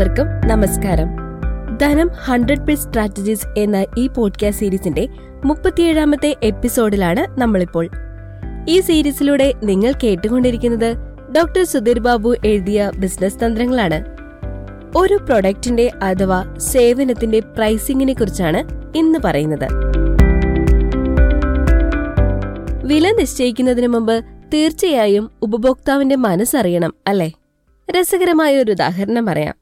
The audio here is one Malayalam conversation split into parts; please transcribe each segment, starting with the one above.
എല്ലാവർക്കും നമസ്കാരം. ധനം 100 പേ സ്ട്രാറ്റജിസ് എന്ന ഈ പോഡ്കാസ്റ്റ് സീരീസിന്റെ 37-ാമത്തെ എപ്പിസോഡിലാണ് നമ്മളിപ്പോൾ. ഈ സീരീസിലൂടെ നിങ്ങൾ കേട്ടുകൊണ്ടിരിക്കുന്നത് ഡോക്ടർ സുധീർ ബാബു എഴുതിയ ബിസിനസ് തന്ത്രങ്ങളാണ്. ഒരു പ്രൊഡക്റ്റിന്റെ അഥവാ സേവനത്തിന്റെ പ്രൈസിംഗിനെ കുറിച്ചാണ് ഇന്ന് പറയുന്നത്. വില നിശ്ചയിക്കുന്നതിന് മുമ്പ് തീർച്ചയായും ഉപഭോക്താവിന്റെ മനസ്സറിയണം, അല്ലേ? രസകരമായ ഒരു ഉദാഹരണം പറയാം.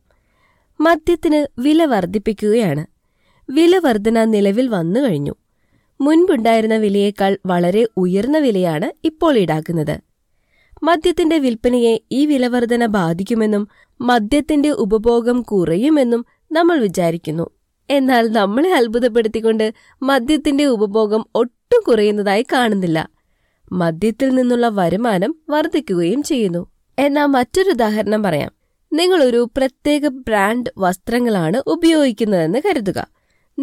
മദ്യത്തിന് വില വർദ്ധിപ്പിക്കുകയാണ്. വില വർധന നിലവിൽ വന്നു കഴിഞ്ഞു. മുൻപുണ്ടായിരുന്ന വിലയേക്കാൾ വളരെ ഉയർന്ന വിലയാണ് ഇപ്പോൾ ഈടാക്കുന്നത്. മദ്യത്തിന്റെ വിൽപ്പനയെ ഈ വിലവർധന ബാധിക്കുമെന്നും മദ്യത്തിന്റെ ഉപഭോഗം കുറയുമെന്നും നമ്മൾ വിചാരിക്കുന്നു. എന്നാൽ നമ്മളെ അത്ഭുതപ്പെടുത്തിക്കൊണ്ട് മദ്യത്തിന്റെ ഉപഭോഗം ഒട്ടും കുറയുന്നതായി കാണുന്നില്ല. മദ്യത്തിൽ നിന്നുള്ള വരുമാനം വർദ്ധിക്കുകയും ചെയ്യുന്നു. എന്നാൽ മറ്റൊരു ഉദാഹരണം പറയാം. നിങ്ങളൊരു പ്രത്യേക ബ്രാൻഡ് വസ്ത്രങ്ങളാണ് ഉപയോഗിക്കുന്നതെന്ന് കരുതുക.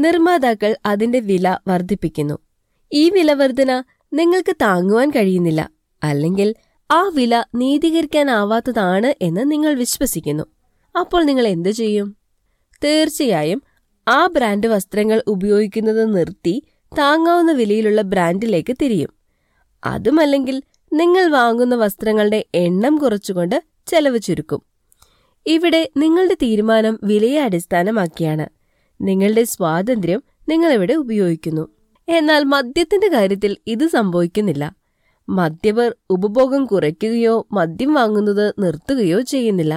നിർമ്മാതാക്കൾ അതിന്റെ വില വർദ്ധിപ്പിക്കുന്നു. ഈ വിലവർധന നിങ്ങൾക്ക് താങ്ങുവാൻ കഴിയുന്നില്ല, അല്ലെങ്കിൽ ആ വില നീതീകരിക്കാനാവാത്തതാണ് എന്ന് നിങ്ങൾ വിശ്വസിക്കുന്നു. അപ്പോൾ നിങ്ങൾ എന്തു ചെയ്യും? തീർച്ചയായും ആ ബ്രാൻഡ് വസ്ത്രങ്ങൾ ഉപയോഗിക്കുന്നത് നിർത്തി താങ്ങാവുന്ന വിലയിലുള്ള ബ്രാൻഡിലേക്ക് തിരിയും. അതുമല്ലെങ്കിൽ നിങ്ങൾ വാങ്ങുന്ന വസ്ത്രങ്ങളുടെ എണ്ണം കുറച്ചുകൊണ്ട് ചെലവ് ചുരുക്കും. ഇവിടെ നിങ്ങളുടെ തീരുമാനം വിലയെ അടിസ്ഥാനമാക്കിയാണ്. നിങ്ങളുടെ സ്വാതന്ത്ര്യം നിങ്ങളിവിടെ ഉപയോഗിക്കുന്നു. എന്നാൽ മദ്യത്തിന്റെ കാര്യത്തിൽ ഇത് സംഭവിക്കുന്നില്ല. മദ്യപർ ഉപഭോഗം കുറയ്ക്കുകയോ മദ്യം വാങ്ങുന്നത് നിർത്തുകയോ ചെയ്യുന്നില്ല.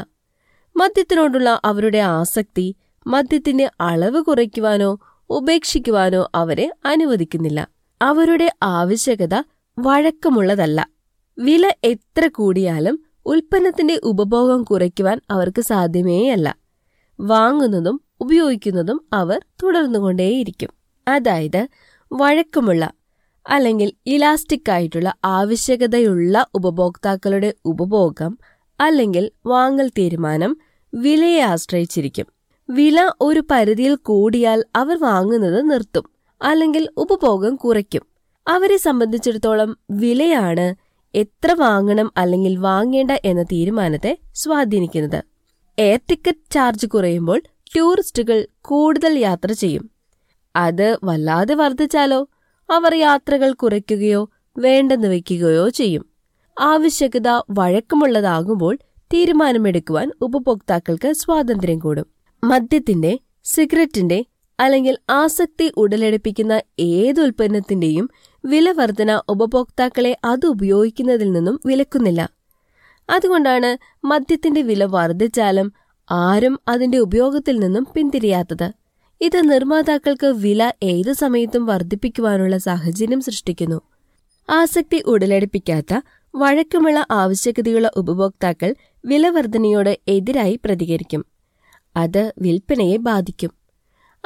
മദ്യത്തിനോടുള്ള അവരുടെ ആസക്തി മദ്യത്തിന്റെ അളവ് കുറയ്ക്കുവാനോ ഉപേക്ഷിക്കുവാനോ അവരെ അനുവദിക്കുന്നില്ല. അവരുടെ ആവശ്യകത വഴക്കമുള്ളതല്ല. വില എത്ര കൂടിയാലും ഉൽപ്പന്നത്തിന്റെ ഉപഭോഗം കുറയ്ക്കുവാൻ അവർക്ക് സാധ്യമേയല്ല. വാങ്ങുന്നതും ഉപയോഗിക്കുന്നതും അവർ തുടർന്നുകൊണ്ടേയിരിക്കും. അതായത് വഴക്കമുള്ള അല്ലെങ്കിൽ ഇലാസ്റ്റിക് ആയിട്ടുള്ള ആവശ്യകതയുള്ള ഉപഭോക്താക്കളുടെ ഉപഭോഗം അല്ലെങ്കിൽ വാങ്ങൽ തീരുമാനം വിലയെ ആശ്രയിച്ചിരിക്കും. വില ഒരു പരിധിയിൽ കൂടിയാൽ അവർ വാങ്ങുന്നത് നിർത്തും അല്ലെങ്കിൽ ഉപഭോഗം കുറയ്ക്കും. അവരെ സംബന്ധിച്ചിടത്തോളം വിലയാണ് എത്ര വാങ്ങണം അല്ലെങ്കിൽ വാങ്ങേണ്ട എന്ന തീരുമാനത്തെ സ്വാധീനിക്കുന്നത്. എയർ ടിക്കറ്റ് ചാർജ് കുറയുമ്പോൾ ടൂറിസ്റ്റുകൾ കൂടുതൽ യാത്ര ചെയ്യും. അത് വല്ലാതെ വർദ്ധിച്ചാലോ അവർ യാത്രകൾ കുറയ്ക്കുകയോ വേണ്ടെന്ന് വയ്ക്കുകയോ ചെയ്യും. ആവശ്യകത വഴക്കമുള്ളതാകുമ്പോൾ തീരുമാനമെടുക്കുവാൻ ഉപഭോക്താക്കൾക്ക് സ്വാതന്ത്ര്യം കൂടും. മദ്യത്തിന്റെ, സിഗരറ്റിന്റെ അല്ലെങ്കിൽ ആസക്തി ഉടലെടുപ്പിക്കുന്ന ഏതുൽപ്പന്നത്തിന്റെയും വിലവർധന ഉപഭോക്താക്കളെ അത് ഉപയോഗിക്കുന്നതിൽ നിന്നും വിലക്കുന്നില്ല. അതുകൊണ്ടാണ് മദ്യത്തിന്റെ വില വർദ്ധിച്ചാലും ആരും അതിന്റെ ഉപയോഗത്തിൽ നിന്നും പിന്തിരിയാത്തത്. ഇത് നിർമ്മാതാക്കൾക്ക് വില ഏത് സമയത്തും വർദ്ധിപ്പിക്കുവാനുള്ള സാഹചര്യം സൃഷ്ടിക്കുന്നു. ആസക്തി ഉടലെടുപ്പിക്കാത്ത വഴക്കമുള്ള ആവശ്യകതയുള്ള ഉപഭോക്താക്കൾ വിലവർധനയോട് എതിരായി പ്രതികരിക്കും. അത് വിൽപ്പനയെ ബാധിക്കും.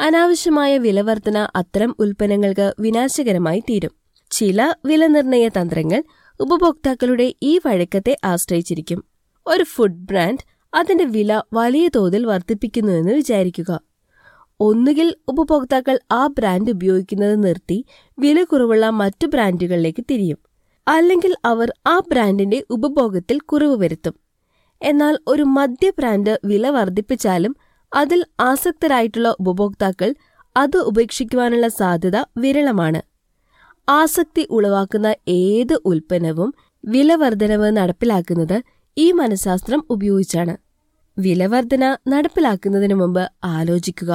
അനാവശ്യമായ വിലവർധന അത്തരം ഉൽപ്പന്നങ്ങൾക്ക് വിനാശകരമായി തീരും. ചില വിലനിർണയ തന്ത്രങ്ങൾ ഉപഭോക്താക്കളുടെ ഈ വഴക്കത്തെ ആശ്രയിച്ചിരിക്കും. ഒരു ഫുഡ് ബ്രാൻഡ് അതിന്റെ വില വലിയ തോതിൽ വർദ്ധിപ്പിക്കുന്നുവെന്ന് വിചാരിക്കുക. ഒന്നുകിൽ ഉപഭോക്താക്കൾ ആ ബ്രാൻഡ് ഉപയോഗിക്കുന്നത് നിർത്തി വില കുറവുള്ള മറ്റു ബ്രാൻഡുകളിലേക്ക് തിരിയും, അല്ലെങ്കിൽ അവർ ആ ബ്രാൻഡിന്റെ ഉപഭോഗത്തിൽ കുറവ് വരുത്തും. എന്നാൽ ഒരു മദ്യ ബ്രാൻഡ് വില വർദ്ധിപ്പിച്ചാലും അതിൽ ആസക്തരായിട്ടുള്ള ഉപഭോക്താക്കൾ അത് ഉപേക്ഷിക്കുവാനുള്ള സാധ്യത വിരളമാണ്. ആസക്തി ഉളവാക്കുന്ന ഏത് ഉൽപ്പന്നവും വിലവർധനവ് നടപ്പിലാക്കുന്നത് ഈ മനഃശാസ്ത്രം ഉപയോഗിച്ചാണ്. വിലവർധന നടപ്പിലാക്കുന്നതിന് മുമ്പ് ആലോചിക്കുക,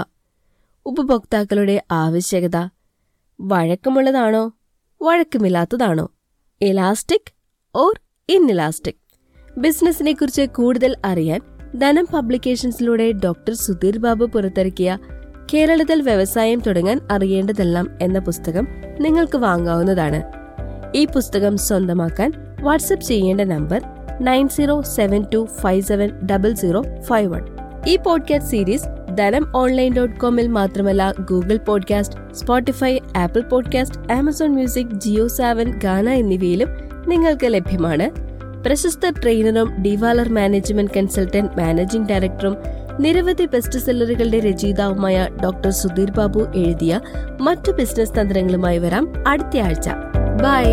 ഉപഭോക്താക്കളുടെ ആവശ്യകത വഴക്കമുള്ളതാണോ വഴക്കമില്ലാത്തതാണോ, ഇലാസ്റ്റിക് ഓർ ഇൻഇലാസ്റ്റിക്. ബിസിനസിനെ കുറിച്ച് കൂടുതൽ അറിയാൻ ധനം പബ്ലിക്കേഷൻസിലൂടെ ഡോക്ടർ സുധീർ ബാബു പുറത്തിറക്കിയ കേരളത്തിൽ വ്യവസായം തുടങ്ങാൻ അറിയേണ്ടതെല്ലാം എന്ന പുസ്തകം നിങ്ങൾക്ക് വാങ്ങാവുന്നതാണ്. ഈ പുസ്തകം സ്വന്തമാക്കാൻ വാട്സ്ആപ്പ് ചെയ്യേണ്ട നമ്പർ 9072570051. ഈ പോഡ്കാസ്റ്റ് സീരീസ് dhanam-online.com-ൽ മാത്രമല്ല Google podcast, Spotify, Apple podcast, Amazon music, Jio 7, Gaana എന്നിവയിലും നിങ്ങൾക്ക് ലഭ്യമാണ്. പ്രശസ്ത ട്രെയിനറും ഡിവാലർ മാനേജ്മെന്റ് കൺസൾട്ടന്റ് മാനേജിംഗ് ഡയറക്ടറും നിരവധി ബെസ്റ്റ് സെല്ലറുകളുടെ രചയിതാവുമായ ഡോക്ടർ സുധീർ ബാബു എഴുതിയ മറ്റു ബിസിനസ് തന്ത്രങ്ങളുമായി വരാം അടുത്തയാഴ്ച. ബൈ.